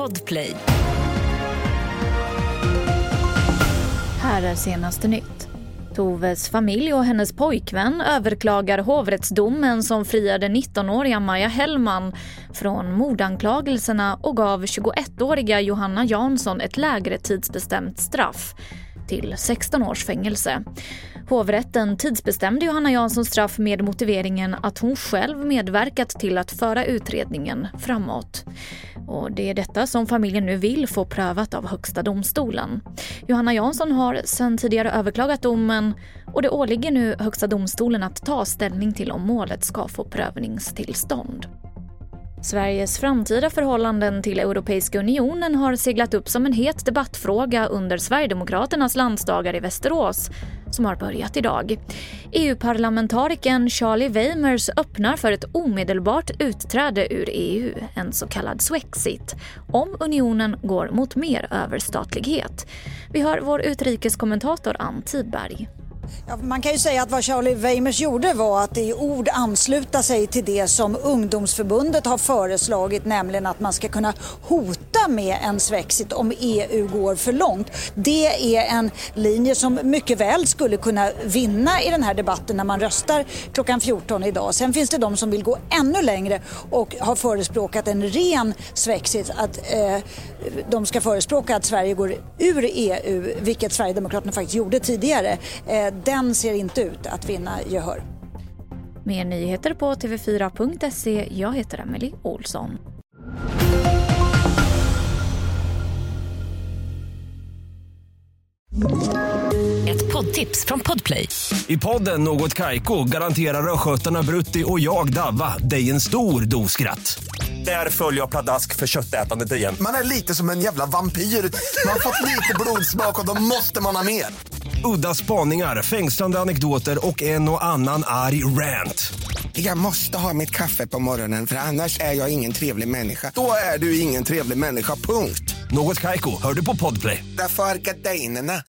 PodPlay. Här är senaste nytt. Toves familj och hennes pojkvän överklagar hovrättsdomen som friade 19-åriga Maja Hellman från mordanklagelserna och gav 21-åriga Johanna Jansson ett lägre tidsbestämt straff till 16 års fängelse. Hovrätten tidsbestämde Johanna Janssons straff med motiveringen att hon själv medverkat till att föra utredningen framåt. Och det är detta som familjen nu vill få prövat av Högsta domstolen. Johanna Jansson har sedan tidigare överklagat domen och det åligger nu Högsta domstolen att ta ställning till om målet ska få prövningstillstånd. Sveriges framtida förhållanden till Europeiska unionen har seglat upp som en het debattfråga under Sverigedemokraternas landsdagar i Västerås som har börjat idag. EU-parlamentarikern Charlie Weimers öppnar för ett omedelbart utträde ur EU, en så kallad Swexit, om unionen går mot mer överstatlighet. Vi hör vår utrikeskommentator Ann Berg. Ja, man kan ju säga att vad Charlie Weimers gjorde var att i ord ansluta sig till det som ungdomsförbundet har föreslagit, nämligen att man ska kunna hota med en Swexit om EU går för långt. Det är en linje som mycket väl skulle kunna vinna i den här debatten när man röstar klockan 14 idag. Sen finns det de som vill gå ännu längre och har förespråkat en ren Swexit, att de ska förespråka att Sverige går ur EU, vilket Sverigedemokraterna faktiskt gjorde tidigare. Den ser inte ut att vinna gehör. Mer nyheter på tv4.se. Jag heter Emily Olsson. Ett poddtips från PodPlay. I podden Något Kaiko garanterar röskötarna Brutti och jag Davva dig en stor doskratt. Där följer jag Pladask för köttätandet igen. Man är lite som en jävla vampyr. Man har fått lite blodsmak och då måste man ha mer. Udda spaningar, fängslande anekdoter och en och annan arg rant. Jag måste ha mitt kaffe på morgonen för annars är jag ingen trevlig människa. Då är du ingen trevlig människa, punkt. Något Kaiko, hör du på PodPlay. Därför är gardinerna.